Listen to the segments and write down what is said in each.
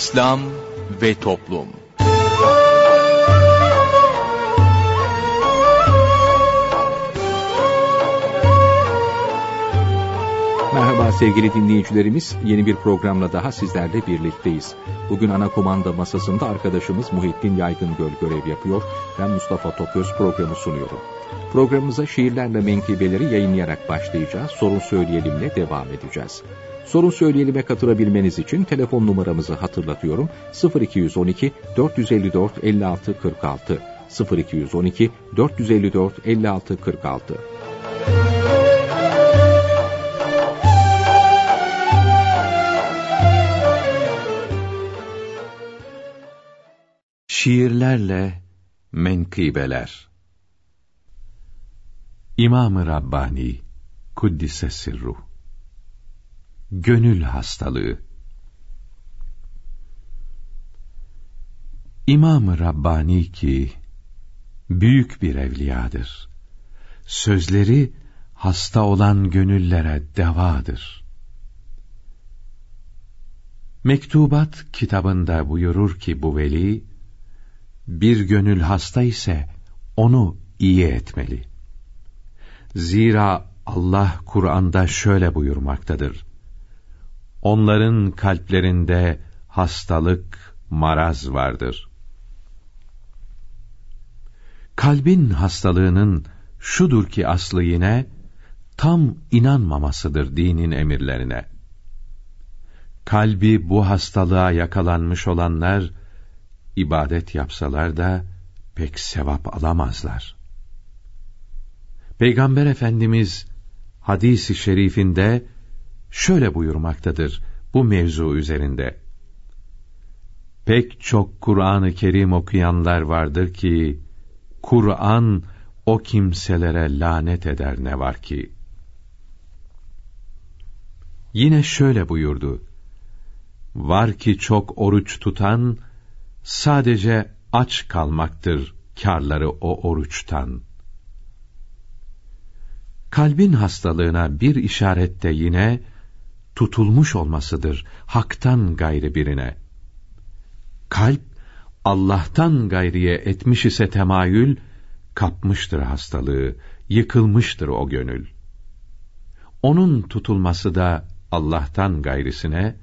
İslam ve toplum. Merhaba sevgili dinleyicilerimiz, yeni bir programla daha sizlerle birlikteyiz. Bugün ana kumanda masasında arkadaşımız Muhittin Yaygıngöl görev yapıyor, ben Mustafa Topuz programı sunuyorum. Programımıza şiirlerle menkibeleri yayınlayarak başlayacağız, sorun söyleyelimle devam edeceğiz. Sorun söyleyelim'e katılabilmeniz için telefon numaramızı hatırlatıyorum, 0212 454 56 46, 0212 454 56 46. Şiirlerle menkıbeler. İmam-ı Rabbani Kuddise Sirruh. Gönül hastalığı. İmam-ı Rabbani ki büyük bir evliyadır. Sözleri hasta olan gönüllere devadır. Mektubat kitabında buyurur ki bu veli, bir gönül hasta ise onu iyi etmeli. Zira Allah Kur'an'da şöyle buyurmaktadır: onların kalplerinde hastalık, maraz vardır. Kalbin hastalığının şudur ki aslı yine, tam inanmamasıdır dinin emirlerine. Kalbi bu hastalığa yakalanmış olanlar, ibadet yapsalar da pek sevap alamazlar. Peygamber Efendimiz hadis-i şerifinde şöyle buyurmaktadır bu mevzu üzerinde: pek çok Kur'an-ı Kerim okuyanlar vardır ki, Kur'an o kimselere lanet eder ne var ki. Yine şöyle buyurdu: var ki çok oruç tutan, sadece aç kalmaktır kârları o oruçtan. Kalbin hastalığına bir işaret de yine tutulmuş olmasıdır haktan gayrı birine. Kalp Allah'tan gayriye etmiş ise temayül, kapmıştır hastalığı, yıkılmıştır o gönül. Onun tutulması da Allah'tan gayrisine,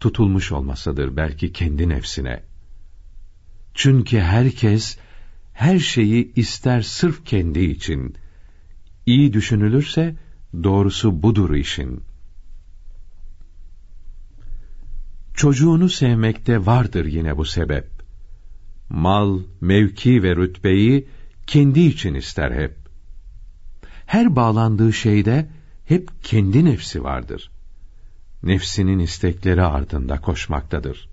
tutulmuş olmasıdır belki kendi nefsine. Çünkü herkes her şeyi ister sırf kendi için. İyi düşünülürse doğrusu budur işin. Çocuğunu sevmekte vardır yine bu sebep. Mal, mevki ve rütbeyi kendi için ister hep. Her bağlandığı şeyde hep kendi nefsi vardır. Nefsinin istekleri ardında koşmaktadır.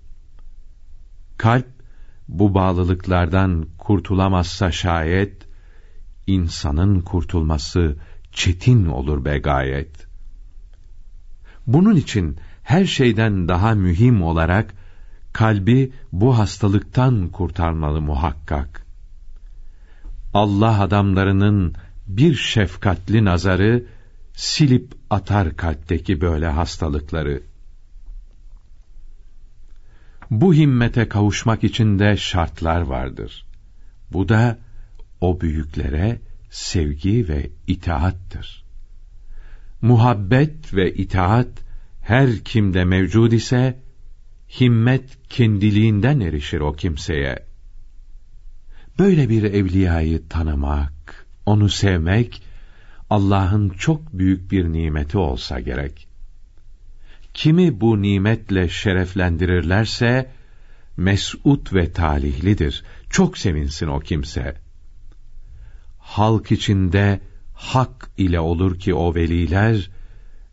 Kalp bu bağlılıklardan kurtulamazsa şayet, insanın kurtulması çetin olur be gayet. Bunun için her şeyden daha mühim olarak kalbi bu hastalıktan kurtarmalı muhakkak. Allah adamlarının bir şefkatli nazarı silip atar kalpteki böyle hastalıkları. Bu himmete kavuşmak için de şartlar vardır. Bu da o büyüklere sevgi ve itaattır. Muhabbet ve itaat her kimde mevcud ise, himmet kendiliğinden erişir o kimseye. Böyle bir evliyayı tanımak, onu sevmek, Allah'ın çok büyük bir nimeti olsa gerek. Kimi bu nimetle şereflendirirlerse, mes'ud ve talihlidir, çok sevinsin o kimse. Halk içinde hak ile olur ki o veliler,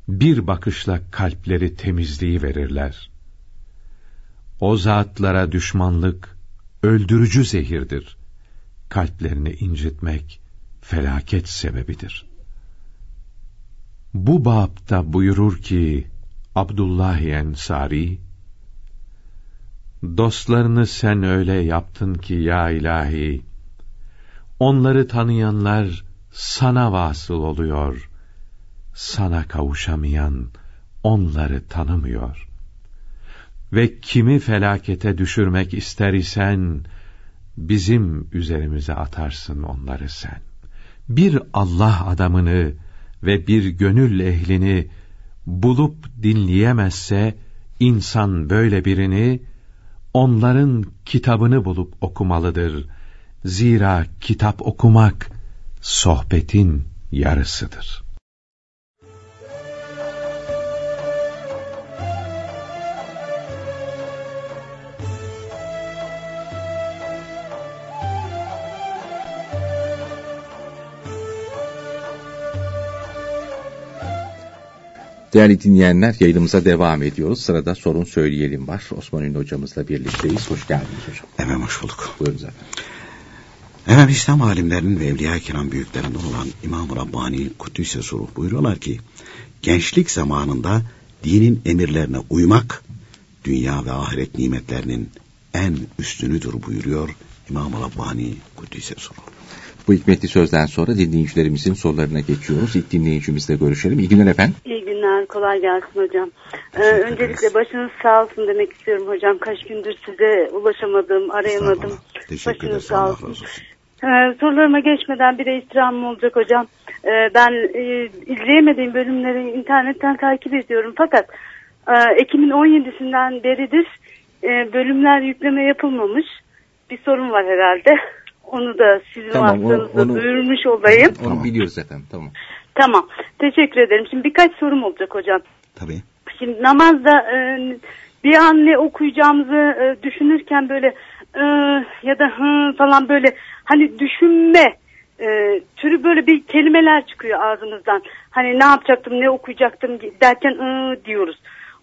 bir bakışla kalpleri temizliği verirler. O zatlara düşmanlık öldürücü zehirdir. Kalplerini incitmek felaket sebebidir. Bu bâbda buyurur ki Abdullah-ı Ensari: dostlarını sen öyle yaptın ki ya ilahi, onları tanıyanlar sana vasıl oluyor, sana kavuşamayan onları tanımıyor. ve kimi felakete düşürmek ister isen, bizim üzerimize atarsın onları sen. Bir Allah adamını ve bir gönül ehlini bulup dinleyemezse, insan böyle birini, onların kitabını bulup okumalıdır. Zira kitap okumak, sohbetin yarısıdır. Değerli dinleyenler, yayınımıza devam ediyoruz. Sırada sorun söyleyelim var. Osman Ünlü hocamızla birlikteyiz. Hoş geldiniz hocam. Efendim hoş bulduk. Buyurunuz efendim. Efendim İslam alimlerinin ve Evliya-i Kiram büyüklerinden olan İmam-ı Rabbani Kuddüs'e soruh buyuruyorlar ki, gençlik zamanında dinin emirlerine uymak, dünya ve ahiret nimetlerinin en üstünüdür buyuruyor İmam-ı Rabbani Kuddüs'e soruh. Bu hikmetli sözden sonra dinleyicilerimizin sorularına geçiyoruz. İlk dinleyicimizle görüşelim. İyi günler efendim. İyi günler. Kolay gelsin hocam. Öncelikle başınız sağ olsun demek istiyorum hocam. Kaç gündür size ulaşamadım, arayamadım. Teşekkür ederim. Sağ olsun. Sorularıma geçmeden bir de istirhamım olacak hocam. Ben izleyemediğim bölümleri internetten takip ediyorum. Fakat Ekim'in 17'sinden beridir bölümler yükleme yapılmamış. Bir sorun var herhalde. Onu da sizin vasıtanızla duyurmuş olayım. Onu biliyoruz efendim. Tamam. Teşekkür ederim. Şimdi birkaç sorum olacak hocam. Tabii. Şimdi namazda bir an ne okuyacağımızı düşünürken böyle ya da hı falan böyle hani düşünme türü böyle bir kelimeler çıkıyor ağzımızdan. Hani ne yapacaktım, ne okuyacaktım derken diyoruz.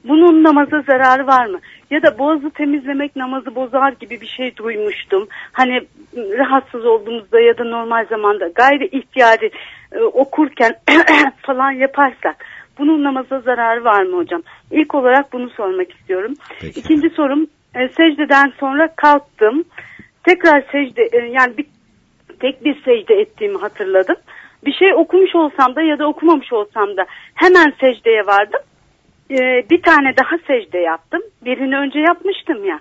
Bunun namaza zararı var mı? Ya da boğazı temizlemek namazı bozar gibi bir şey duymuştum. Hani rahatsız olduğumuzda ya da normal zamanda gayri ihtiyari okurken falan yaparsak bunun namaza zararı var mı hocam? İlk olarak bunu sormak istiyorum. Peki. İkinci sorum, secdeden sonra kalktım. Tekrar secde, yani tek bir secde ettiğimi hatırladım. Bir şey okumuş olsam da ya da okumamış olsam da hemen secdeye vardım. Bir tane daha secde yaptım. Birini önce yapmıştım ya.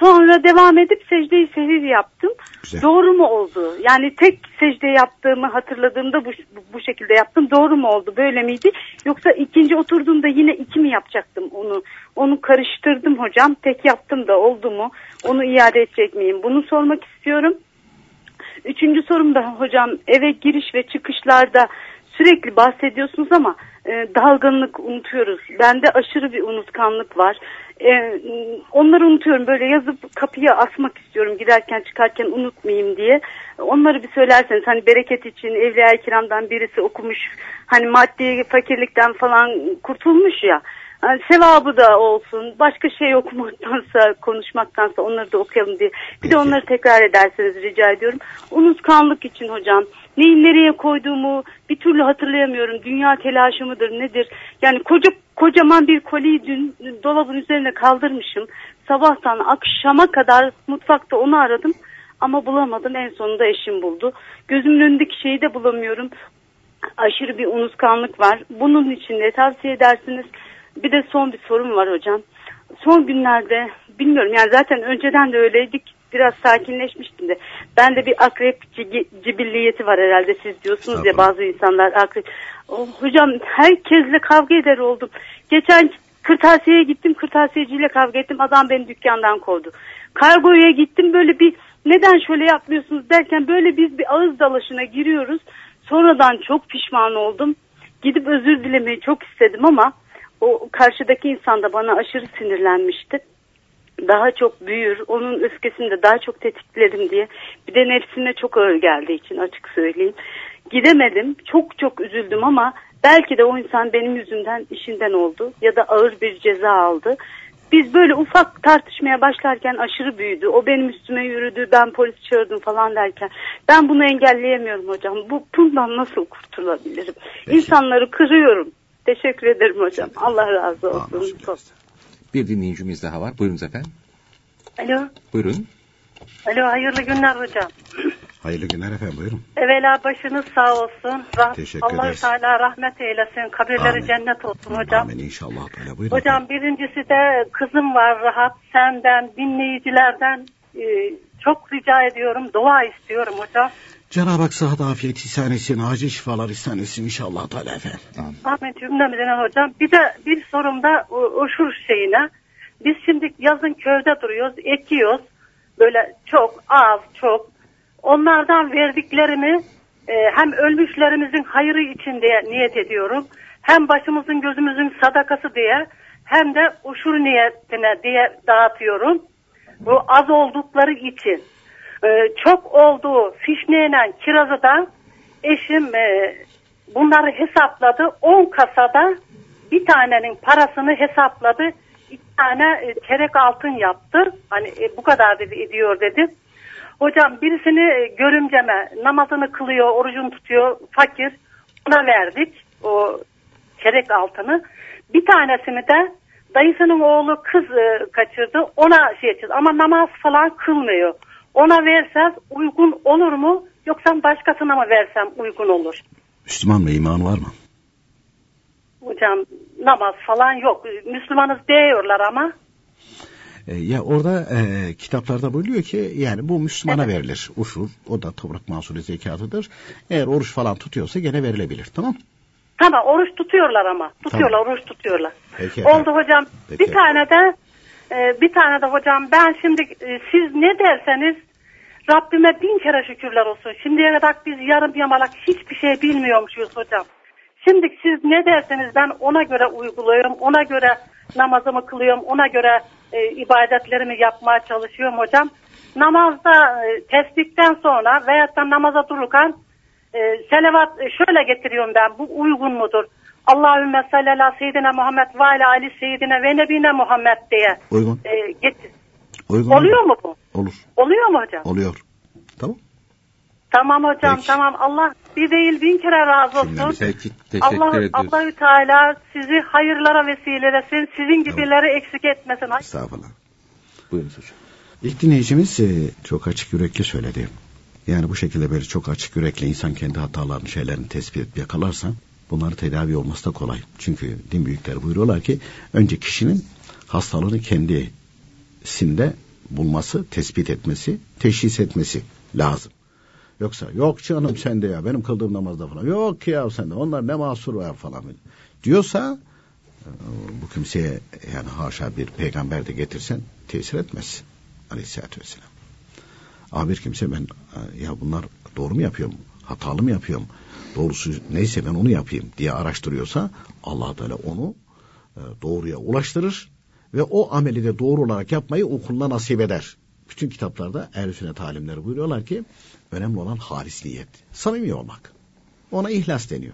Sonra devam edip secdeyi sehir yaptım. Güzel. Doğru mu oldu? Yani tek secde yaptığımı hatırladığımda bu şekilde yaptım. Doğru mu oldu? Böyle miydi? Yoksa ikinci oturduğumda yine iki mi yapacaktım onu? Onu karıştırdım hocam. Tek yaptım da oldu mu? Onu iade edecek miyim? Bunu sormak istiyorum. Üçüncü sorum da hocam, eve giriş ve çıkışlarda sürekli bahsediyorsunuz ama dalgınlık unutuyoruz. Bende aşırı bir unutkanlık var. Onları unutuyorum. Böyle yazıp kapıya asmak istiyorum. Girerken çıkarken unutmayayım diye. Onları bir söylerseniz hani bereket için Evliya-i Kiram'dan birisi okumuş. Hani maddi fakirlikten falan kurtulmuş ya. Yani sevabı da olsun. Başka şey okumaktansa, konuşmaktansa onları da okuyalım diye. Bir de onları tekrar ederseniz rica ediyorum. Unutkanlık için hocam. Neyi nereye koyduğumu bir türlü hatırlayamıyorum. Dünya telaşı mıdır nedir? Yani kocaman bir koliyi dün dolabın üzerine kaldırmışım. Sabahtan akşama kadar mutfakta onu aradım ama bulamadım. En sonunda eşim buldu. Gözümün önündeki şeyi de bulamıyorum. Aşırı bir unutkanlık var. Bunun için ne tavsiye edersiniz? Bir de son bir sorum var hocam. Son günlerde bilmiyorum yani zaten önceden de öyleydik. Biraz sakinleşmiştim de. Ben de bir akrep cibilliyeti var herhalde, siz diyorsunuz ya bazı insanlar akrep. Oh, hocam herkesle kavga eder oldum. Geçen kırtasiyeye gittim, kırtasiyeciyle kavga ettim. Adam beni dükkandan kovdu. Kargoya gittim, böyle bir neden şöyle yapmıyorsunuz derken böyle biz bir ağız dalaşına giriyoruz. Sonradan çok pişman oldum. Gidip özür dilemeyi çok istedim ama o karşıdaki insan da bana aşırı sinirlenmişti. Daha çok büyür, onun öfkesini de daha çok tetiklerim diye. Bir de nefsime çok ağır geldiği için açık söyleyeyim. Gidemedim, çok üzüldüm ama belki de o insan benim yüzümden işinden oldu ya da ağır bir ceza aldı. Biz böyle ufak tartışmaya başlarken aşırı büyüdü. O benim üstüme yürüdü, ben polisi çağırdım falan derken. Ben bunu engelleyemiyorum hocam. Bundan nasıl kurtulabilirim? Peki. İnsanları kırıyorum. Teşekkür ederim hocam. Allah razı olsun. Bir dinleyicimiz daha var. Buyurunuz efendim. Alo. Buyurun. Alo, hayırlı günler hocam. Hayırlı günler efendim, buyurun. Evvela başınız sağ olsun. Allah-u Teala rahmet eylesin. Kabirleri amin, cennet olsun hocam. Amin inşallah. Böyle buyurun. Hocam efendim, birincisi de kızım var Rahat. Senden, dinleyicilerden çok rica ediyorum. Dua istiyorum hocam. Cenab-ı Hak sıhhat afiyet ihsan etsin, acil şifalar ihsan etsin inşallah Teala efendim. Amin cümlemizden hocam. Bir de bir sorum da uçur şeyine. Biz şimdi yazın köyde duruyoruz, ekiyoruz. Böyle çok az çok. Onlardan verdiklerimi hem ölmüşlerimizin hayrı için diye niyet ediyorum. Hem başımızın gözümüzün sadakası diye hem de uşur niyetine diye dağıtıyorum. Bu az oldukları için. Çok olduğu fişneyle kirazıdan eşim bunları hesapladı. 10 kasada bir tanenin parasını hesapladı. 2 tane çeyrek altın yaptı. Hani bu kadar dedi, ediyor dedi. Hocam birisini görümceme namazını kılıyor, orucunu tutuyor, fakir. Ona verdik o çeyrek altını. Bir tanesini de dayısının oğlu kız kaçırdı. Ona şey edeceğiz ama namaz falan kılmıyor. Ona versem uygun olur mu? Yoksa başkasına mı versem uygun olur? Müslüman mı? İman var mı? Hocam namaz falan yok. Müslümanız diyorlar ama. Ya orada kitaplarda buyuruyor ki yani bu Müslümana evet, verilir. Uşur, o da toprak mahsulü zekatıdır. Eğer oruç falan tutuyorsa gene verilebilir. Tamam. Tamam oruç tutuyorlar ama. Tutuyorlar tamam, oruç tutuyorlar. Peki, oldu hocam. Peki. Bir tane de hocam ben şimdi siz ne derseniz Rabbime bin kere şükürler olsun. Şimdiye kadar biz yarım yamalak hiçbir şey bilmiyormuşuz hocam. Şimdi siz ne derseniz ben ona göre uyguluyorum. Ona göre namazımı kılıyorum. Ona göre ibadetlerimi yapmaya çalışıyorum hocam. Namazda tesbihten sonra veyahut da namaza dururken selavat şöyle getiriyorum ben. Bu uygun mudur? Allahümme salli ala seyyidine Muhammed ve ala ali seyyidine ve nebine Muhammed diye. Uygun. Getir. Uygun. Oluyor mu bu? Olur. Oluyor mu hocam? Oluyor. Tamam. Tamam hocam. Peki. Tamam. Allah bir değil bin kere razı olsun. Allah-u Teala sizi hayırlara vesile etsin. Sizin gibileri tamam, eksik etmesin. Estağfurullah. Buyurun hocam. İlk dinleyicimiz çok açık yürekli söyledi. Yani bu şekilde böyle çok açık yürekli insan kendi hatalarını, şeylerini tespit edip yakalarsa bunların tedavi olması da kolay. Çünkü din büyükleri buyuruyorlar ki önce kişinin hastalığını kendisinde bulması, tespit etmesi, teşhis etmesi lazım. Yoksa yok canım sende ya benim kıldığım namazda falan yok ya sende onlar ne mahsur var falan diyorsa bu kimseye yani haşa bir peygamber de getirsen tesir etmez aleyhissalatü vesselam. Ama bir kimse ben ya bunlar doğru mu yapıyorum, hatalı mı yapıyorum, doğrusu neyse ben onu yapayım diye araştırıyorsa Allah Teala onu doğruya ulaştırır ve o ameli de doğru olarak yapmayı o kuluna nasip eder. Bütün kitaplarda ehl-i sünnet alimleri buyuruyorlar ki önemli olan halis niyet, samimi olmak. Ona ihlas deniyor.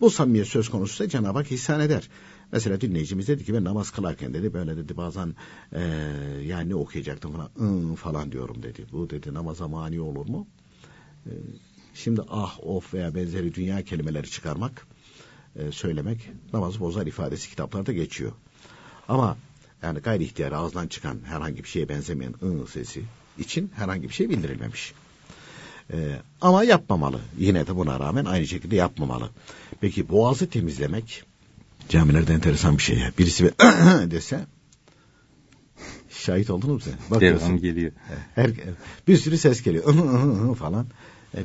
Bu samimiyet söz konusuysa Cenab-ı Hak ihsan eder. Mesela dinleyicimiz dedi ki ben namaz kılarken dedi böyle dedi bazen yani ne okuyacaktım falan diyorum dedi. Bu dedi namaza mani olur mu? Şimdi ah, of veya benzeri dünya kelimeleri çıkarmak, söylemek namazı bozar ifadesi kitaplarda geçiyor. Ama yani gayri ihtiyar ağızdan çıkan herhangi bir şeye benzemeyen sesi için herhangi bir şey bildirilmemiş. Ama yapmamalı. Yine de buna rağmen aynı şekilde yapmamalı. Peki boğazı temizlemek camilerde enteresan bir şey. Birisi bir dese şahit oldunuz mu sen? Devam geliyor. Bir sürü ses geliyor. Falan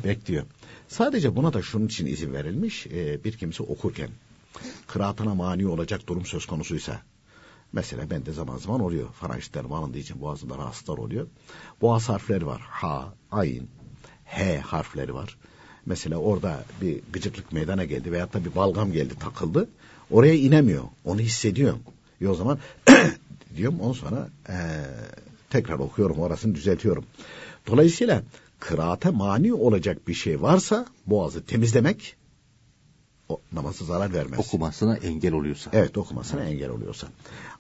bekliyor. Sadece buna da şunun için izin verilmiş. Bir kimse okurken kıraatına mani olacak durum söz konusuysa mesela ben de zaman zaman oluyor. Faranjitlerim alındığı için boğazımda rahatsızlar oluyor. Boğaz harfleri var. Ha, ayn, H harfleri var. Mesela orada bir gıcıklık meydana geldi veyahut da bir balgam geldi takıldı. Oraya inemiyor. Onu hissediyorum. O zaman diyorum. Ondan sonra tekrar okuyorum. Orasını düzeltiyorum. Dolayısıyla kıraate mani olacak bir şey varsa boğazı temizlemek o namazı zarar vermez. Okumasına engel oluyorsa. Evet okumasına engel oluyorsa.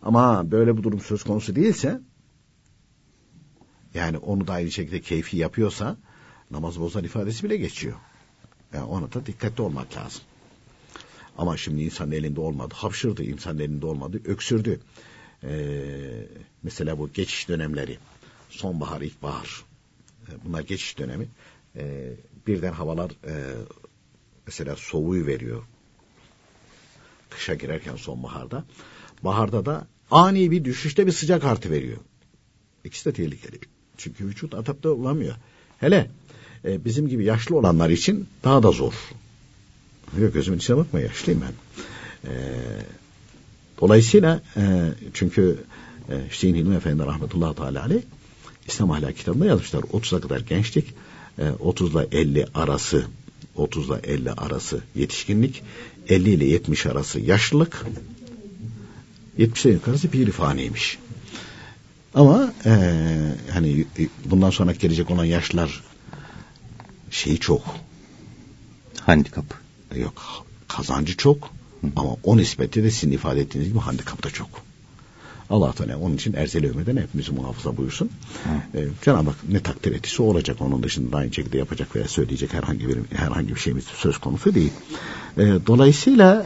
Ama böyle bu durum söz konusu değilse yani onu da aynı şekilde keyfi yapıyorsa namaz bozan ifadesi bile geçiyor. Yani ona da dikkatli olmak lazım. Ama şimdi insanın elinde olmadı. Hapşırdı, insanın elinde olmadı. Öksürdü. Mesela bu geçiş dönemleri. Sonbahar, ilkbahar. Bunlar geçiş dönemi. birden havalar mesela soğuğu veriyor. Kışa girerken sonbaharda. Baharda da ani bir düşüşte bir sıcak artı veriyor. İkisi de tehlikeli. Çünkü vücut adapte olamıyor. Hele bizim gibi yaşlı olanlar için daha da zor. Yok, gözümün içine bakma, yaşlıyım ben. Dolayısıyla çünkü Hüseyin Hilmi Efendi rahmetullahi teala aleyh İslam Ahlakı kitabında yazmışlar. 30'a kadar gençlik, 30'la 50 arası, 30'la 50 arası yetişkinlik, 50 ile 70 arası yaşlılık, 70'e yukarısı pir-i faniymiş. Ama hani bundan sonra gelecek olan yaşlar şeyi çok. Handikap. Yok, kazancı çok. Hı. Ama o nispeti de sizin ifade ettiğiniz gibi handikap da çok. Allah Teala onun için erzeli ömreden hepimizi muhafaza buyursun. Cenab-ı Hak ne takdir ettiyse olacak. Onun dışında aynı şekilde yapacak veya söyleyecek herhangi bir şeyimiz söz konusu değil. Dolayısıyla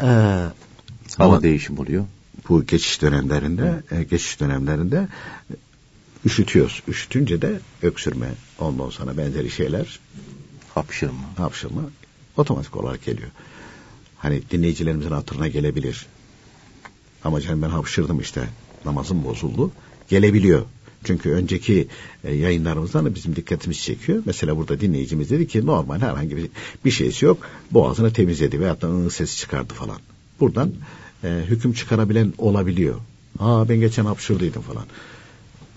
hava değişim oluyor. Bu geçiş dönemlerinde üşütüyoruz. Üşütünce de öksürme, ondan sonra benzeri şeyler, hapşırma otomatik olarak geliyor. Hani dinleyicilerimizin hatırına gelebilir. Ama canım ben hapşırdım işte, namazım bozuldu. Gelebiliyor. Çünkü önceki yayınlarımızdan da bizim dikkatimizi çekiyor. Mesela burada dinleyicimiz dedi ki normal herhangi bir şeysi yok. Boğazını temizledi veyahut da sesi çıkardı falan. Buradan hüküm çıkarabilen olabiliyor. Ben geçen hapşırdıydım falan.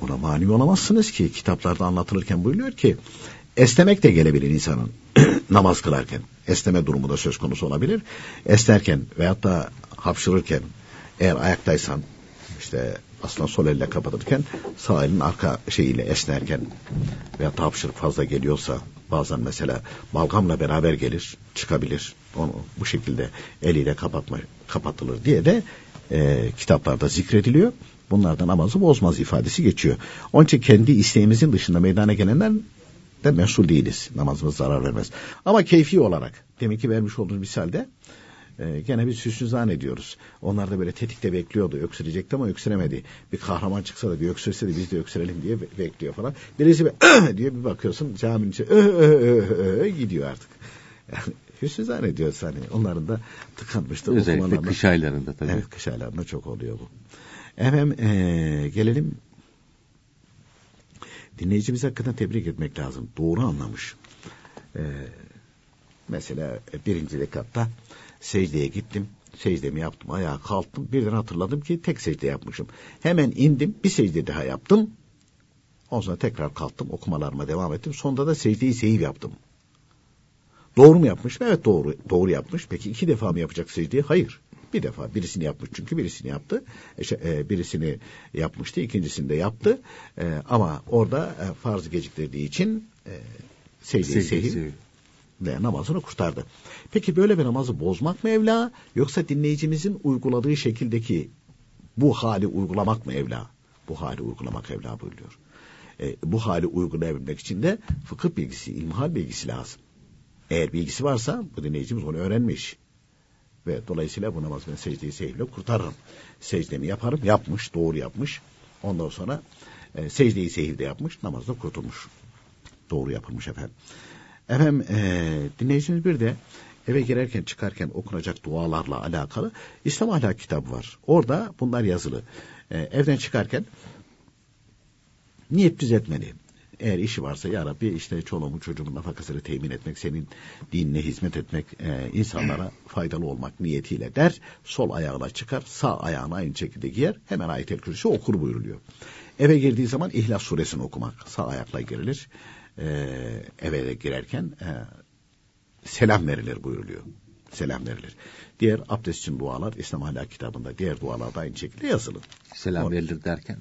Ona mani olamazsınız ki. Kitaplarda anlatılırken buyuruyor ki esnemek de gelebilir insanın. Namaz kılarken esneme durumu da söz konusu olabilir. Esnerken veyahut da hapşırırken, eğer ayaktaysan işte aslında sol elle kapatırken sağ elin arka şeyiyle esnerken veya hapşırık fazla geliyorsa bazen mesela balgamla beraber gelir, çıkabilir. Onu bu şekilde eliyle kapatılır diye de kitaplarda zikrediliyor. Bunlardan namazı bozmaz ifadesi geçiyor. Onun için kendi isteğimizin dışında meydana gelenler de mesul değiliz. Namazımız zarar vermez. Ama keyfi olarak deminki vermiş olduğunuz misalde gene bir süsü zannediyoruz. Onlar da böyle tetikte bekliyordu. Öksürecekti ama öksüremedi. Bir kahraman çıksa da bir öksürse de biz de öksürelim diye bekliyor falan. Birisi bir diyor, bir bakıyorsun caminin içi gidiyor artık. Yani süsü zannediyoruz hani. Onların da tıkanmıştı. Özellikle kış aylarında tabii. Evet, kış aylarında çok oluyor bu. Efendim gelelim. Dinleyicimiz hakkında tebrik etmek lazım. Doğru anlamış. Mesela birinci rekatta secdeye gittim, secdemi yaptım, ayağa kalktım, birden hatırladım ki tek secde yapmışım. Hemen indim, bir secde daha yaptım, ondan sonra tekrar kalktım, okumalarıma devam ettim. Sonunda da secdeyi sehiv yaptım. Doğru mu yapmış? Evet, doğru yapmış. Peki iki defa mı yapacak secdeyi? Hayır. Bir defa, birisini yapmış çünkü birisini yapmıştı, ikincisini de yaptı. Ama orada farzı geciktirdiği için secdeyi sehiv de namazını kurtardı. Peki böyle bir namazı bozmak mı evla, yoksa dinleyicimizin uyguladığı şekildeki bu hali uygulamak mı evla? Bu hali uygulamak evla buyuruyor. Bu hali uygulayabilmek için de fıkıh bilgisi, ilmihal bilgisi lazım. Eğer bilgisi varsa bu dinleyicimiz onu öğrenmiş. Ve dolayısıyla bu namaz ben secdeyi sehiyle kurtarırım. Secdemi yaparım, yapmış, doğru yapmış. Ondan sonra secdeyi sehilde yapmış, namazda kurtulmuş. Doğru yapılmış efendim. Efendim dinleyicimiz bir de eve girerken çıkarken okunacak dualarla alakalı İslam Ahlakı kitabı var. Orada bunlar yazılı. Evden çıkarken niyet düzeltmeli. Eğer işi varsa ya Rabbi işte çoluğumun çocuğumun nafakasını temin etmek, senin dinine hizmet etmek, insanlara faydalı olmak niyetiyle der. Sol ayağına çıkar, sağ ayağına aynı şekilde giyer. Hemen Ayet-el Kürsi okur buyuruluyor. Eve girdiği zaman İhlas Suresini okumak. Sağ ayakla girilir. Eve de girerken selam verilir buyuruluyor. Selam verilir. Diğer abdest için dualar İslam Ahlak kitabında, diğer dualarda aynı şekilde yazılı. Selam verilir derken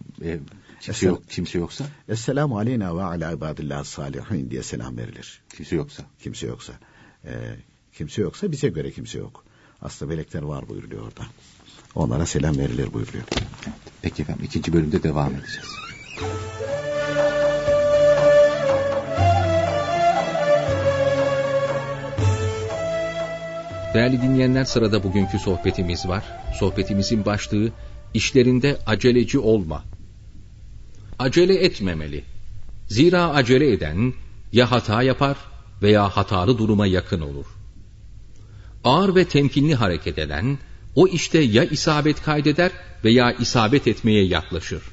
kimse yoksa? Esselamu aleyna ve ala ibadillah salihin diye selam verilir. Kimse yoksa. Kimse yoksa bize göre kimse yok. Aslında melekler var buyuruluyor orada. Onlara selam verilir buyuruluyor. Evet. Peki efendim, ikinci bölümde devam edeceğiz. Değerli dinleyenler, sırada bugünkü sohbetimiz var. Sohbetimizin başlığı, işlerinde aceleci olma. Acele etmemeli. Zira acele eden ya hata yapar veya hatalı duruma yakın olur. Ağır ve temkinli hareket eden, o işte ya isabet kaydeder veya isabet etmeye yaklaşır.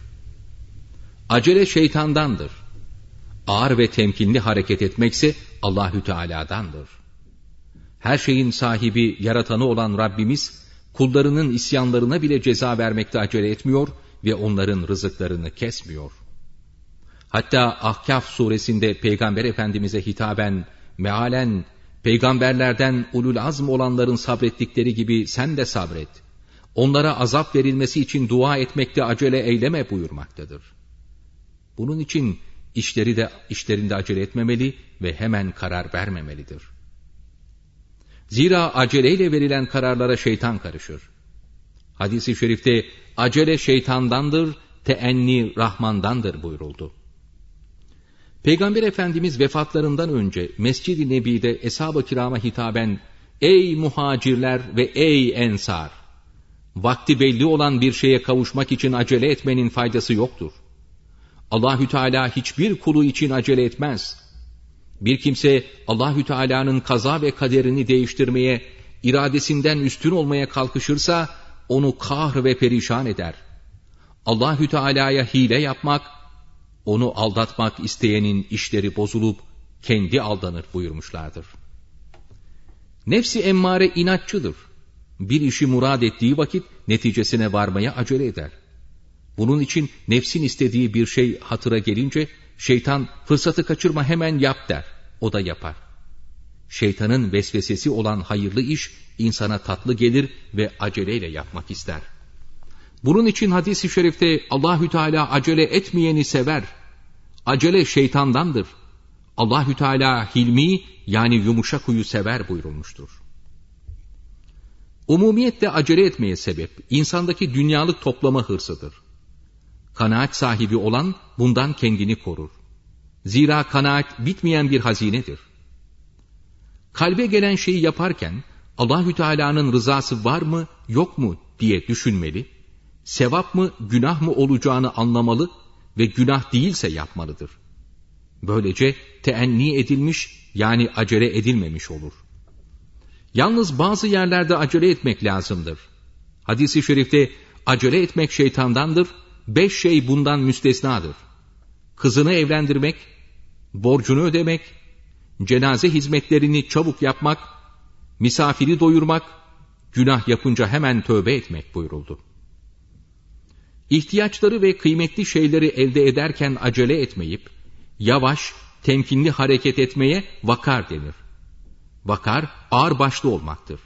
Acele şeytandandır. Ağır ve temkinli hareket etmekse Allahü Teala'dandır. Her şeyin sahibi, yaratanı olan Rabbimiz, kullarının isyanlarına bile ceza vermekte acele etmiyor ve onların rızıklarını kesmiyor. Hatta Ahkaf suresinde Peygamber Efendimiz'e hitaben, mealen, peygamberlerden ulul azm olanların sabrettikleri gibi sen de sabret. Onlara azap verilmesi için dua etmekte acele eyleme buyurmaktadır. Bunun için işlerinde acele etmemeli ve hemen karar vermemelidir. Zira aceleyle verilen kararlara şeytan karışır. Hadis-i şerifte acele şeytandandır, teenni Rahman'dandır buyuruldu. Peygamber Efendimiz vefatlarından önce Mescid-i Nebi'de Eshab-ı Kiram'a hitaben "Ey muhacirler ve ey ensar! Vakti belli olan bir şeye kavuşmak için acele etmenin faydası yoktur. Allahü Teala hiçbir kulu için acele etmez. Bir kimse Allahü Teala'nın kaza ve kaderini değiştirmeye, iradesinden üstün olmaya kalkışırsa onu kahr ve perişan eder. Allahü Teala'ya hile yapmak, onu aldatmak isteyenin işleri bozulup kendi aldanır buyurmuşlardır. Nefsi emmare inatçıdır. Bir işi murad ettiği vakit neticesine varmaya acele eder. Bunun için nefsin istediği bir şey hatıra gelince şeytan fırsatı kaçırma hemen yap der. O da yapar. Şeytanın vesvesesi olan hayırlı iş insana tatlı gelir ve aceleyle yapmak ister. Bunun için hadis-i şerifte Allahü Teala acele etmeyeni sever. Acele şeytandandır. Allahü Teala hilmi yani yumuşak huyu sever buyurulmuştur. Umumiyetle acele etmeye sebep insandaki dünyalık toplama hırsıdır. Kanaat sahibi olan bundan kendini korur. Zira kanaat bitmeyen bir hazinedir. Kalbe gelen şeyi yaparken Allahü Teala'nın rızası var mı yok mu diye düşünmeli. Sevap mı, günah mı olacağını anlamalı ve günah değilse yapmalıdır. Böylece teenni edilmiş yani acele edilmemiş olur. Yalnız bazı yerlerde acele etmek lazımdır. Hadis-i şerifte acele etmek şeytandandır, 5 şey bundan müstesnadır. Kızını evlendirmek, borcunu ödemek, cenaze hizmetlerini çabuk yapmak, misafiri doyurmak, günah yapınca hemen tövbe etmek buyuruldu. İhtiyaçları ve kıymetli şeyleri elde ederken acele etmeyip, yavaş, temkinli hareket etmeye vakar denir. Vakar, ağırbaşlı olmaktır.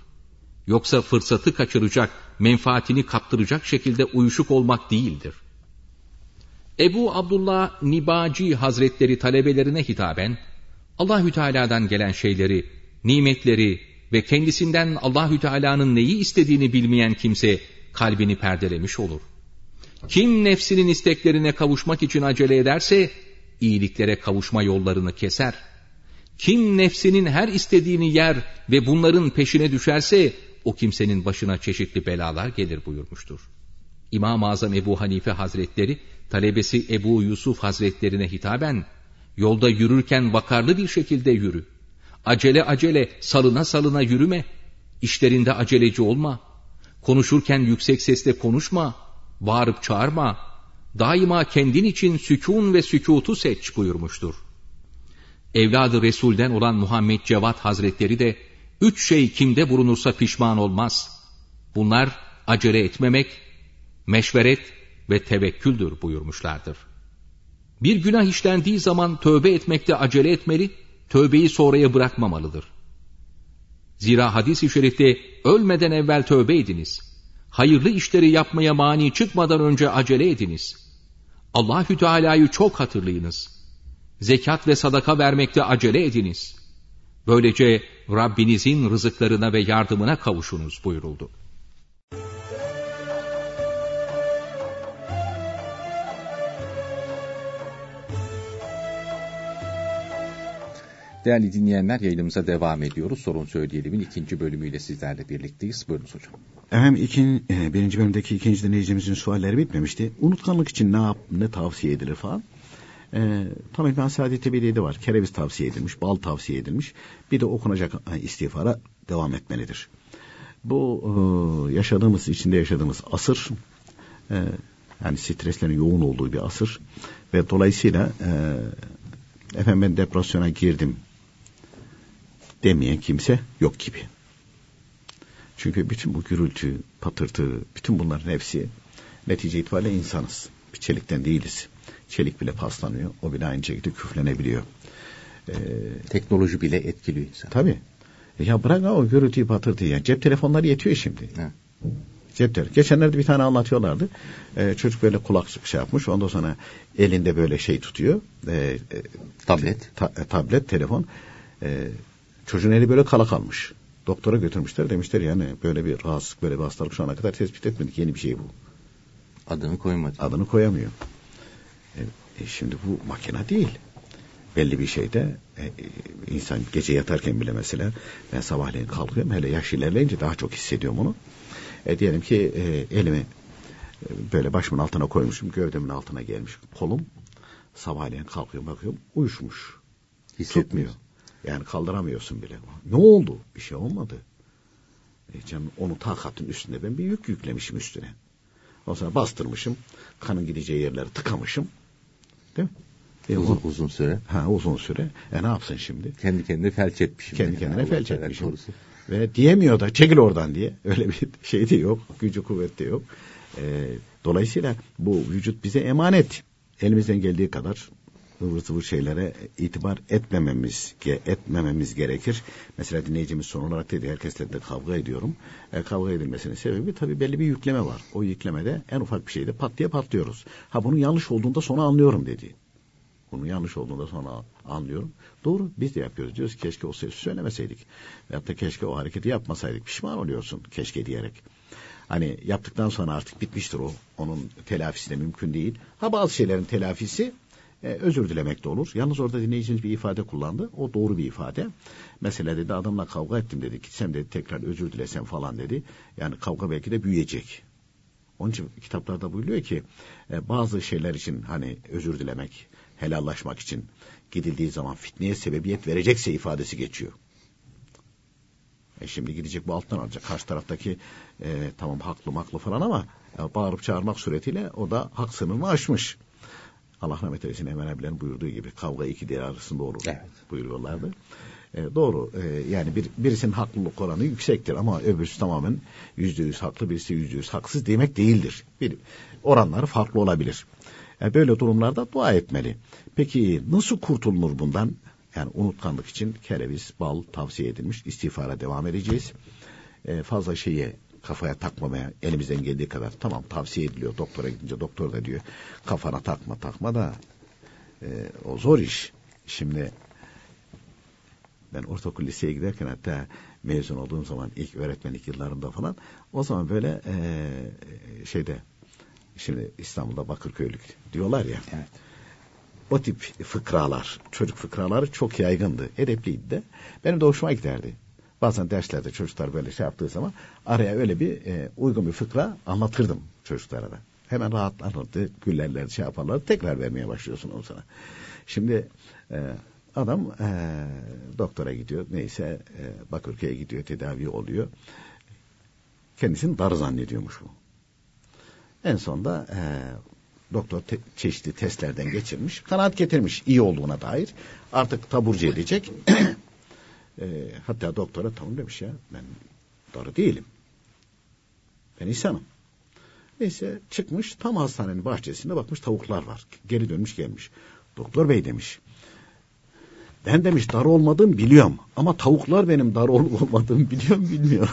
Yoksa fırsatı kaçıracak, menfaatini kaptıracak şekilde uyuşuk olmak değildir. Ebu Abdullah Nibaci Hazretleri talebelerine hitaben, Allahü Teala'dan gelen şeyleri, nimetleri ve kendisinden Allahü Teala'nın neyi istediğini bilmeyen kimse kalbini perdelemiş olur. Kim nefsinin isteklerine kavuşmak için acele ederse, iyiliklere kavuşma yollarını keser. Kim nefsinin her istediğini yer ve bunların peşine düşerse, o kimsenin başına çeşitli belalar gelir buyurmuştur. İmam-ı Azam Ebu Hanife Hazretleri, talebesi Ebu Yusuf Hazretlerine hitaben, yolda yürürken vakarlı bir şekilde yürü. Acele acele, salına salına yürüme. İşlerinde aceleci olma. Konuşurken yüksek sesle konuşma. Bağırıp çağırma, daima kendin için sükûn ve sükûtu seç buyurmuştur. Evladı Resul'den olan Muhammed Cevat Hazretleri de 3 şey kimde bulunursa pişman olmaz. Bunlar acele etmemek, meşveret ve tevekküldür buyurmuşlardır. Bir günah işlendiği zaman tövbe etmekte acele etmeli, tövbeyi sonraya bırakmamalıdır. Zira hadis-i şerifte ölmeden evvel tövbe ediniz. Hayırlı işleri yapmaya mani çıkmadan önce acele ediniz. Allahü Teala'yı çok hatırlayınız. Zekat ve sadaka vermekte acele ediniz. Böylece Rabbinizin rızıklarına ve yardımına kavuşunuz buyuruldu. Değerli dinleyenler, yayınımıza devam ediyoruz. Sorun Söyleyelim'in 2. bölümüyle sizlerle birlikteyiz. Buyurunuz hocam. Efendim, 1. bölümdeki 2. dinleyicimizin sualleri bitmemişti. Unutkanlık için ne tavsiye edilir falan. Tam İbn-i Saadet'e Tebeli'de var. Kereviz tavsiye edilmiş, bal tavsiye edilmiş. Bir de okunacak istiğfara devam etmelidir. Bu yaşadığımız, içinde yaşadığımız asır, yani streslerin yoğun olduğu bir asır ve dolayısıyla efendim ben depresyona girdim demeyen kimse yok gibi. Çünkü bütün bu gürültü, patırtı, bütün bunların hepsi netice itibariyle insanız. Bir çelikten değiliz. Çelik bile paslanıyor. O bile aynı şekilde küflenebiliyor. Teknoloji bile etkiliyor insan. Tabii. Ya bırak o gürültüyü, patırtıyı. Yani cep telefonları yetiyor şimdi. Ha. Cep telefonu. Geçenlerde bir tane anlatıyorlardı. Çocuk böyle kulaklık şey yapmış. Ondan sonra elinde böyle şey tutuyor. Tablet. Tablet, telefon. Çocuğun eli böyle kala kalmış. Doktora götürmüşler. Demişler yani böyle bir rahatsızlık, böyle bir hastalık şu ana kadar tespit etmedik. Yeni bir şey bu. Adını koymadı. Adını koyamıyor. Şimdi bu makine değil. Belli bir şeyde insan gece yatarken bile mesela ben sabahleyin kalkıyorum. Hele yaş ilerleyince daha çok hissediyorum onu. Diyelim ki elimi böyle başımın altına koymuşum. Gövdemin altına gelmiş. Kolum sabahleyin kalkıyorum bakıyorum uyuşmuş. Hissetmiyor. Yani kaldıramıyorsun bile. Ne oldu? Bir şey olmadı. Canım onu takatın üstünde ben bir yük yüklemişim üstüne. O sonra bastırmışım. Kanın gideceği yerleri tıkamışım. Değil mi? Uzun süre. Ha, uzun süre. Ne yapsın şimdi? Kendi kendine felç etmişim. Kendi kendine felç etmişim. Ve diyemiyor da çekil oradan diye. Öyle bir şey de yok. Gücü kuvvet de yok. Dolayısıyla bu vücut bize emanet. Elimizden geldiği kadar ıvır zıvır şeylere itibar etmememiz gerekir. Mesela dinleyicimiz son olarak dedi, herkesle de kavga ediyorum. Kavga edilmesinin sebebi tabii belli bir yükleme var. O yüklemede en ufak bir şeyde pat diye patlıyoruz. Ha bunun yanlış olduğunda sonra anlıyorum dedi. Bunun yanlış olduğunda sonra anlıyorum. Doğru, biz de yapıyoruz. Diyoruz keşke o sözü söylemeseydik. Veyahut da keşke o hareketi yapmasaydık. Pişman oluyorsun keşke diyerek. Hani yaptıktan sonra artık bitmiştir o. Onun telafisi de mümkün değil. Ha bazı şeylerin telafisi özür dilemek de olur. Yalnız orada dinleyicimiz bir ifade kullandı. O doğru bir ifade. Mesela dedi adamla kavga ettim dedi. Gitsem dedi tekrar özür dilesem falan dedi. Yani kavga belki de büyüyecek. Onun için kitaplarda buyuruyor ki bazı şeyler için hani özür dilemek, helallaşmak için gidildiği zaman fitneye sebebiyet verecekse ifadesi geçiyor. Şimdi gidecek bu alttan alacak. Karşı taraftaki tamam haklı maklı falan ama bağırıp çağırmak suretiyle o da hak sınırını aşmış. Allah rahmet eylesin Emel abilerin buyurduğu gibi kavga iki deri arasında olur buyuruyorlardı. Doğru yani birisinin haklılık oranı yüksektir ama öbürsü tamamen %100 haklı birisi %100 haksız demek değildir. Bir oranları farklı olabilir. Böyle durumlarda dua etmeli. Peki nasıl kurtulunur bundan? Yani unutkanlık için kereviz, bal tavsiye edilmiş. İstiğfara devam edeceğiz. Fazla şeyi kafaya takmamaya elimizden geldiği kadar tamam tavsiye ediliyor. Doktora gidince doktor da diyor kafana takma da o zor iş. Şimdi ben ortaokul liseye giderken hatta mezun olduğum zaman ilk öğretmenlik yıllarımda falan o zaman böyle şeyde şimdi İstanbul'da Bakırköylük diyorlar ya. Evet. O tip fıkralar, çocuk fıkraları çok yaygındı. Edepliydi de. Benim de hoşuma giderdi. Bazen derslerde çocuklar böyle şey yaptığı zaman araya öyle bir uygun bir fıkra anlatırdım çocuklara da. Hemen rahatlardı, gülerlerdi, şey yaparlardı. Tekrar vermeye başlıyorsun o sana. Şimdi adam doktora gidiyor. Neyse Bakırköy'e gidiyor, tedavi oluyor. Kendisini dar zannediyormuş bu. En sonunda doktor çeşitli testlerden geçirmiş. Kanaat getirmiş iyi olduğuna dair. Artık taburcu edecek. Hatta doktora tamam demiş ya ben darı değilim. Ben insanım. Neyse çıkmış tam hastanenin bahçesinde bakmış tavuklar var. Geri dönmüş gelmiş. Doktor bey demiş. Ben demiş dar olmadığımı biliyorum. Ama tavuklar benim dar olup olmadığımı bilmiyor.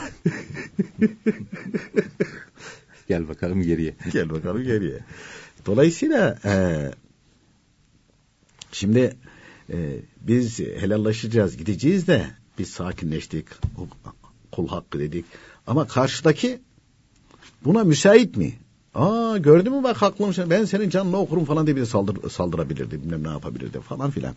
Gel bakalım geriye. Gel bakalım geriye. Dolayısıyla şimdi biz helallaşacağız, gideceğiz de biz sakinleştik, kul hakkı dedik. Ama karşıdaki buna müsait mi? Aa, gördün mü bak aklım, ben senin canına okurum falan diye bir de saldırabilirdi, bilmem ne yapabilirdi falan filan.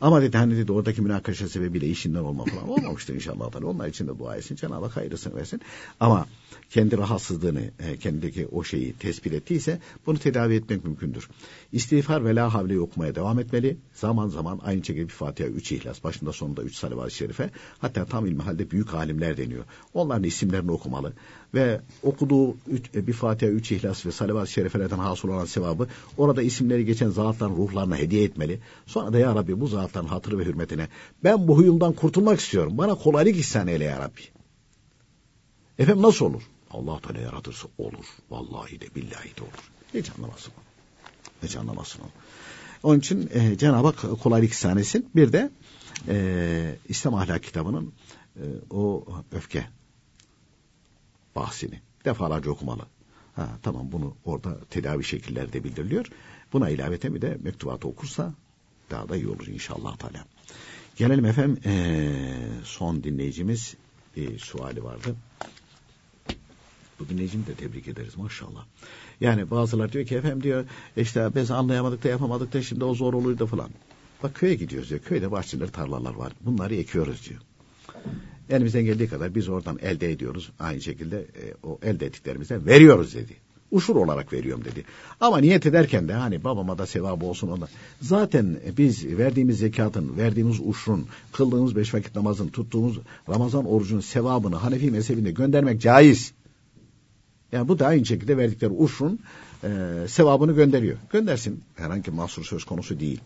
Ama dedi hani dedi oradaki münakaşa sebebiyle işinden olma falan olmamıştır inşallah falan. Onlar için de dua etsin, Cenab-ı Hak hayırlısını versin. Ama kendi rahatsızlığını, kendindeki o şeyi tespit ettiyse bunu tedavi etmek mümkündür. İstiğfar ve la havleyi okumaya devam etmeli. Zaman zaman aynı şekilde bir Fatiha, 3 İhlas, başında sonunda 3 salavat-ı şerife. Hatta tam ilmihalde büyük alimler deniyor. Onların isimlerini okumalı. Ve okuduğu bir Fatiha, 3 İhlas ve salavat-ı şerifelerden hasıl olan sevabı orada isimleri geçen zatların ruhlarına hediye etmeli. Sonra da ya Rabbi bu zatların hatırı ve hürmetine ben bu huyumdan kurtulmak istiyorum. Bana kolaylık ihsan eyle ya Rabbi. Efendim nasıl olur? Allah Teala yaratırsa olur. Vallahi de billahi de olur. Hiç anlamazsın onu. Hiç anlamazsın onu. Onun için Cenab-ı Hak kolaylık ihsan etsin. Bir de İslam Ahlak kitabının o öfke bahsini defalarca okumalı. Ha, tamam, bunu orada tedavi şekillerde bildiriliyor. Buna ilaveten bir de mektubatı okursa daha da iyi olur inşallah Teala. Gelelim efendim son dinleyicimiz bir suali vardı. Bu dinleyicimi de tebrik ederiz maşallah. Yani bazılar diyor ki efendim diyor işte biz anlayamadık da yapamadık da şimdi o zor oluyor da falan. Bak köye gidiyoruz diyor. Köyde bahçeler, tarlalar var. Bunları ekiyoruz diyor. Elimizden geldiği kadar biz oradan elde ediyoruz. Aynı şekilde o elde ettiklerimizden veriyoruz dedi. Uşur olarak veriyorum dedi. Ama niyet ederken de hani babama da sevabı olsun ona. Zaten biz verdiğimiz zekatın, verdiğimiz uşrun, kıldığımız 5 vakit namazın, tuttuğumuz Ramazan orucunun sevabını Hanefi mezhebinde göndermek caiz. Yani bu da aynı şekilde verdikleri uşrun sevabını gönderiyor. Göndersin, herhangi mahsur söz konusu değil.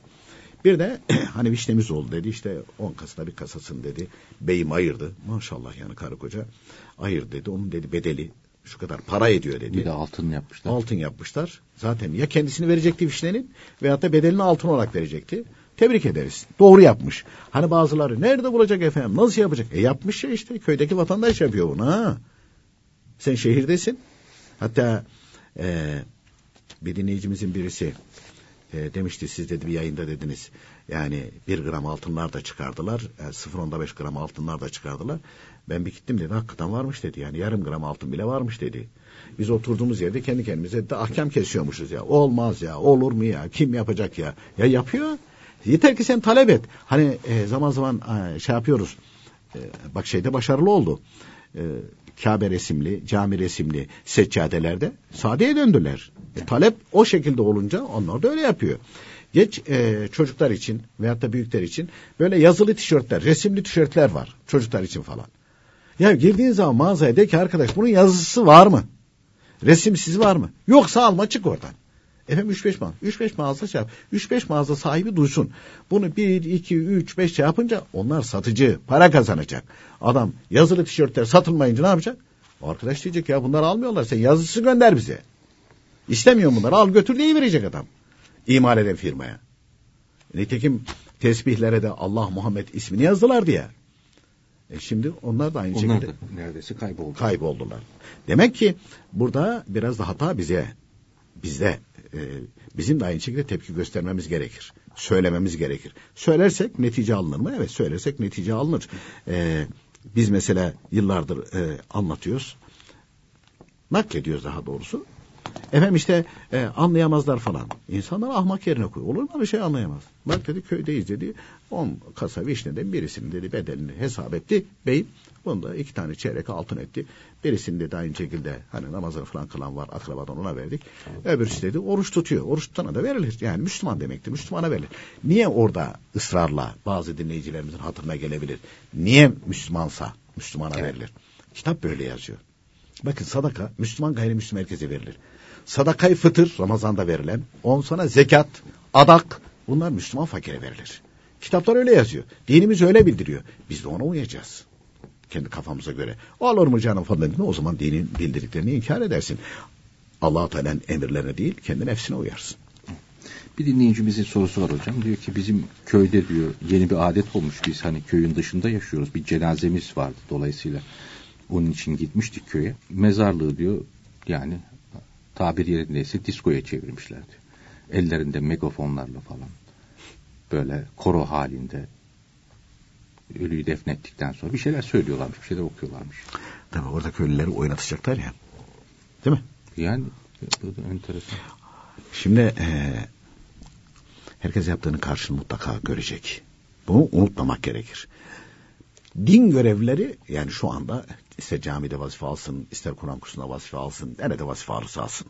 Bir de hani vişnemiz oldu dedi, işte 10 kasada bir kasasın dedi. Beyim ayırdı. Maşallah yani karı koca ayırdı dedi. Onun dedi bedeli şu kadar para ediyor dedi. Bir de altın yapmışlar. Altın yapmışlar. Zaten ya kendisini verecekti vişnenin veyahut da bedelini altın olarak verecekti. Tebrik ederiz. Doğru yapmış. Hani bazıları nerede bulacak efendim, nasıl yapacak? Yapmış ya işte, köydeki vatandaş yapıyor bunu ha. Sen şehirdesin. Hatta bir dinleyicimizin birisi demişti, siz dedi bir yayında dediniz yani 1 gram altınlar da çıkardılar, 0.15 gram altınlar da çıkardılar. Ben bir gittim dedi, hakikaten varmış dedi, yani yarım gram altın bile varmış dedi. Biz oturduğumuz yerde kendi kendimize de ahkam kesiyormuşuz ya, olmaz ya, olur mu ya, kim yapacak ya, ya yapıyor, yeter ki sen talep et. Hani zaman zaman şey yapıyoruz, bak şeyde başarılı oldu, Kabe resimli, cami resimli seccadelerde sadeye döndüler. Talep o şekilde olunca onlar da öyle yapıyor. Geç çocuklar için veyahut da büyükler için böyle yazılı tişörtler, resimli tişörtler var çocuklar için falan. Ya girdiğin zaman mağazaya de ki arkadaş bunun yazısı var mı? Resimsiz var mı? Yoksa alma, çık oradan. Efendim 3-5 mağaza. 3-5 mağaza şey yap. 3-5 mağaza sahibi duysun. Bunu 1-2-3-5 şey yapınca onlar satıcı. Para kazanacak. Adam yazılı tişörtler satılmayınca ne yapacak? Arkadaş diyecek ya bunları almıyorlar. Sen yazısı gönder bize. İstemiyorum bunları. Al götür diye verecek adam. İmal eden firmaya. Nitekim tesbihlere de Allah Muhammed ismini yazdılar diye. Şimdi onlar da aynı şekilde. Neredeyse kayboldu. Kayboldular. Demek ki burada biraz da hata bize. Bizde. Bizim de aynı şekilde tepki göstermemiz gerekir. Söylememiz gerekir. Söylersek netice alınır mı? Evet, söylersek netice alınır. Biz mesela yıllardır anlatıyoruz. Naklediyoruz daha doğrusu. Efendim işte anlayamazlar falan. İnsanlar ahmak yerine koyuyor. Olur mu bir şey anlayamaz? Bak dedi köydeyiz dedi. 10 kasa vişneden birisinin dedi bedelini hesap etti. Beyim bunda 2 tane çeyrek altın etti. Birisini dedi aynı şekilde hani namazını falan kılan var. Akrabadan ona verdik. Öbürsü dedi oruç tutuyor. Oruç tutana da verilir. Yani Müslüman demektir. Müslümana verilir. Niye orada ısrarla bazı dinleyicilerimizin hatırına gelebilir? Niye Müslümansa Müslümana verilir? Kitap böyle yazıyor. Bakın sadaka Müslüman gayrimüslim herkese verilir. Sadakayı fıtır Ramazan'da verilen, 10 sene zekat, adak, bunlar Müslüman fakire verilir. Kitaplar öyle yazıyor. Dinimiz öyle bildiriyor. Biz de ona uyacağız. Kendi kafamıza göre. Olur mu canım falan değil mi? O zaman dinin bildirdiklerini inkar edersin. Allah-u Teala'nın emirlerine değil, kendi nefsine uyarsın. Bir dinleyicimizin sorusu var hocam. Diyor ki bizim köyde diyor yeni bir adet olmuş. Biz hani köyün dışında yaşıyoruz. Bir cenazemiz vardı dolayısıyla. Onun için gitmiştik köye. Mezarlığı diyor yani tabir yerindeyse diskoya çevirmişlerdi. Ellerinde megafonlarla falan. Böyle koro halinde ölüyü defnettikten sonra bir şeyler söylüyorlarmış, bir şeyler okuyorlarmış. Tabii orada köylüleri oynatacaklar ya. Değil mi? Yani Enteresan. Şimdi herkes yaptığını karşılığını mutlaka görecek. Bunu unutmamak gerekir. Din görevleri, yani şu anda ister camide vazife alsın, ister Kur'an kursunda vazife alsın, nerede vazife alırsa alsın.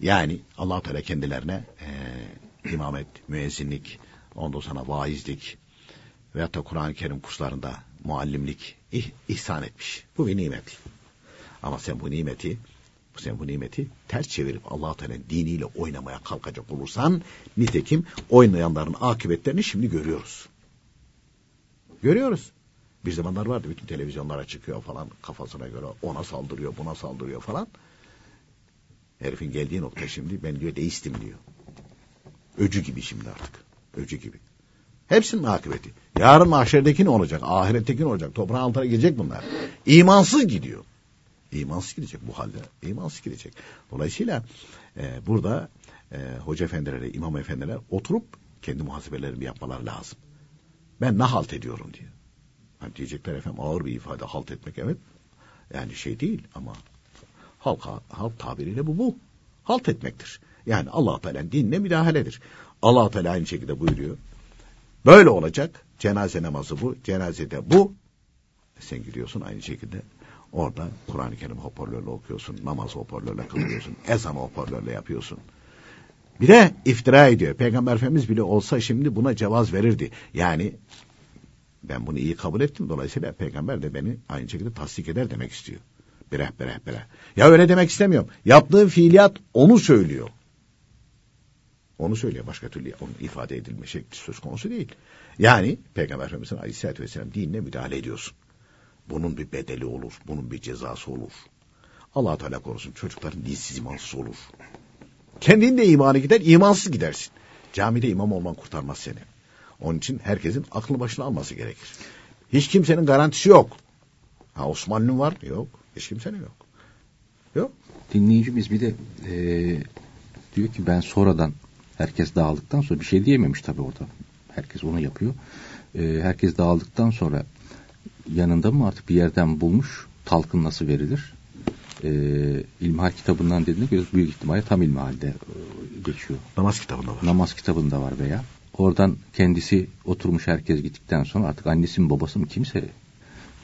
Yani Allah-u Teala kendilerine imamet, müezzinlik, ondan sonra vaizlik veyahut da Kur'an-ı Kerim kurslarında muallimlik ihsan etmiş. Bu bir nimet. Ama sen bu nimeti, ters çevirip Allah-u Teala'nın diniyle oynamaya kalkacak olursan, nitekim oynayanların akıbetlerini şimdi görüyoruz. Görüyoruz. Bir zamanlar vardı, bütün televizyonlara çıkıyor falan, kafasına göre ona saldırıyor, buna saldırıyor falan. Herifin geldiği nokta şimdi, ben diyor deistim diyor. Öcü gibi şimdi artık. Öcü gibi. Hepsinin akıbeti. Yarın mahşerdeki ne olacak? Ahiretteki ne olacak? Toprağın altına gidecek bunlar. İmansız gidiyor. İmansız gidecek bu halde. İmansız gidecek. Dolayısıyla burada hoca efendilere, imam efendiler oturup kendi muhasebelerini yapmaları lazım. Ben ne halt ediyorum diye. Hani diyecekler efendim ağır bir ifade, halt etmek, evet. Yani şey değil ama halk tabiriyle bu. Halt etmektir. Yani Allah-u Teala'nın dinine müdahaledir. Allah-u Teala aynı şekilde buyuruyor. Böyle olacak. Cenaze namazı bu. Cenazede bu. Sen gidiyorsun aynı şekilde. Orada Kur'an-ı Kerim hoparlörle okuyorsun. Namazı hoparlörle kılıyorsun. Ezanı hoparlörle yapıyorsun. Bir de iftira ediyor. Peygamber Efendimiz bile olsa şimdi buna cevaz verirdi. Yani ben bunu iyi kabul ettim. Dolayısıyla peygamber de beni aynı şekilde tasdik eder demek istiyor. Bireh. Ya öyle demek istemiyorum. Yaptığı fiiliyat onu söylüyor. Başka türlü onun ifade edilme şekli söz konusu değil. Yani Peygamber Efendimiz'in Aleyhisselatü Vesselam dinine müdahale ediyorsun. Bunun bir bedeli olur. Bunun bir cezası olur. Allah-u Teala korusun. Çocukların dinsiz imansız olur. Kendin de imanı gider, imansız gidersin. Camide imam olman kurtarmaz seni. Onun için herkesin aklını başına alması gerekir. Hiç kimsenin garantisi yok. Ha Osmanlı var? Yok. Hiç kimsenin yok. Yok. Dinleyicimiz bir de diyor ki ben sonradan, herkes dağıldıktan sonra, bir şey diyememiş tabii orada. Herkes onu yapıyor. Herkes dağıldıktan sonra yanında mı artık bir yerden bulmuş talkın nasıl verilir? İlmihal kitabından dediğine göre büyük ihtimalle tam ilmihalde geçiyor. Namaz kitabında var. Veya oradan kendisi oturmuş, herkes gittikten sonra artık annesi mi babası mı kimse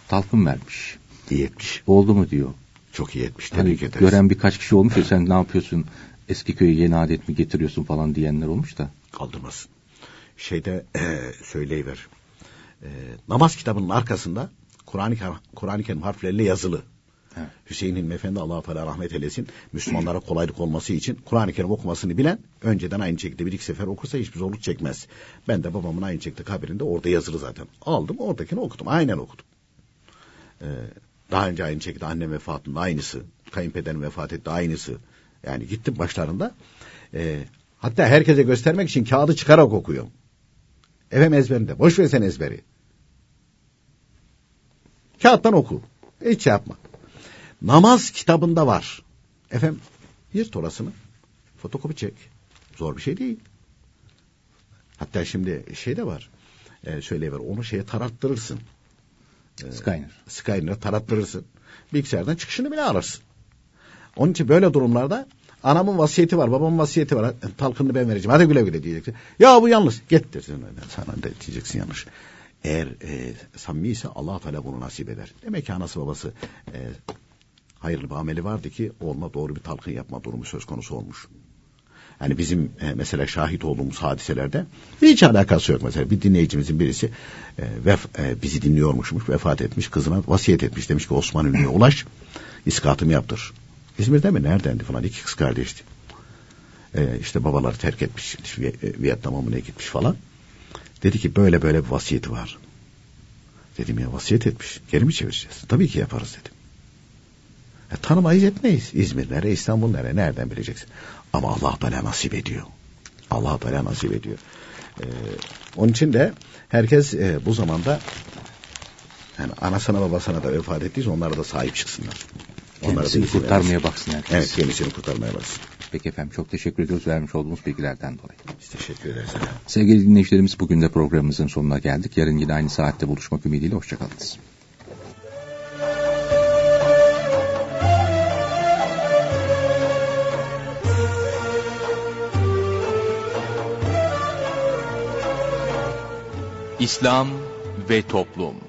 talkın vermiş. İyi etmiş. Oldu mu diyor. Çok iyi etmiş. Tebrik ederiz. Gören birkaç kişi olmuş ya, sen ne yapıyorsun? Eski köye yeni adet mi getiriyorsun falan diyenler olmuş da. Kaldırmasın. Şeyde söyleyiver. Namaz kitabının arkasında Kur'an-ı Kerim harfleriyle yazılı. Evet. Hüseyin Hilmi Efendi Allah-u Teala rahmet eylesin. Müslümanlara kolaylık olması için Kur'an-ı Kerim okumasını bilen önceden aynı şekilde bir iki sefer okursa hiçbir zorluk çekmez. Ben de babamın aynı şekilde kabrinde orada yazılı zaten. Aldım oradakini okudum. Aynen okudum. Daha önce aynı şekilde annem vefatında aynısı. Kayınpederim vefat etti aynısı. Yani gittim başlarında. Hatta herkese göstermek için kağıdı çıkarak okuyorum. Efendim ezberinde. Boş ver sen ezberi. Kağıttan oku. Hiç şey yapma. Namaz kitabında var. Efendim yırt orasını. Fotokopi çek. Zor bir şey değil. Hatta şimdi şey de var. Söyleyiver. Onu şeye tarattırırsın. Skyner'a tarattırırsın. Bilgisayardan çıkışını bile ararsın. Onun için böyle durumlarda anamın vasiyeti var, babamın vasiyeti var. Talkını ben vereceğim. Hadi güle güle diyeceksin. Ya bu yanlış. Git dersin. Sana da diyeceksin yanlış. Eğer samimiyse Allah-u Teala bunu nasip eder. Demek ki anası babası hayırlı bir ameli vardı ki oğluna doğru bir talkın yapma durumu söz konusu olmuş. Yani bizim mesela şahit olduğumuz hadiselerde hiç alakası yok. Mesela bir dinleyicimizin birisi bizi dinliyormuşmuş, vefat etmiş, kızına vasiyet etmiş. Demiş ki Osman Ünlü'ye ulaş, iskatımı yaptır. İzmir'de mi? Neredendi falan? 2 kız kardeşti. İşte babaları terk etmiş. Vietnam'a mı ne gitmiş falan. Dedi ki böyle bir vasiyeti var. Dedim ya vasiyet etmiş. Geri mi çevireceğiz? Tabii ki yaparız dedim. Tanımayız etmeyiz. İzmir nere, İstanbul nere, nereden bileceksin? Ama Allah bana nasip ediyor. Allah bana nasip ediyor. Onun için de herkes bu zamanda yani anasına babasına da vefat ettiyse onlara da sahip çıksınlar. Kendisini kurtarmaya baksın herkes. Evet, kendisini kurtarmaya baksın. Peki efendim, çok teşekkür ediyoruz vermiş olduğunuz bilgilerden dolayı. Biz teşekkür ederiz efendim. Sevgili dinleyicilerimiz, bugün de programımızın sonuna geldik. Yarın yine aynı saatte buluşmak ümidiyle hoşçakalınız. İslam ve Toplum.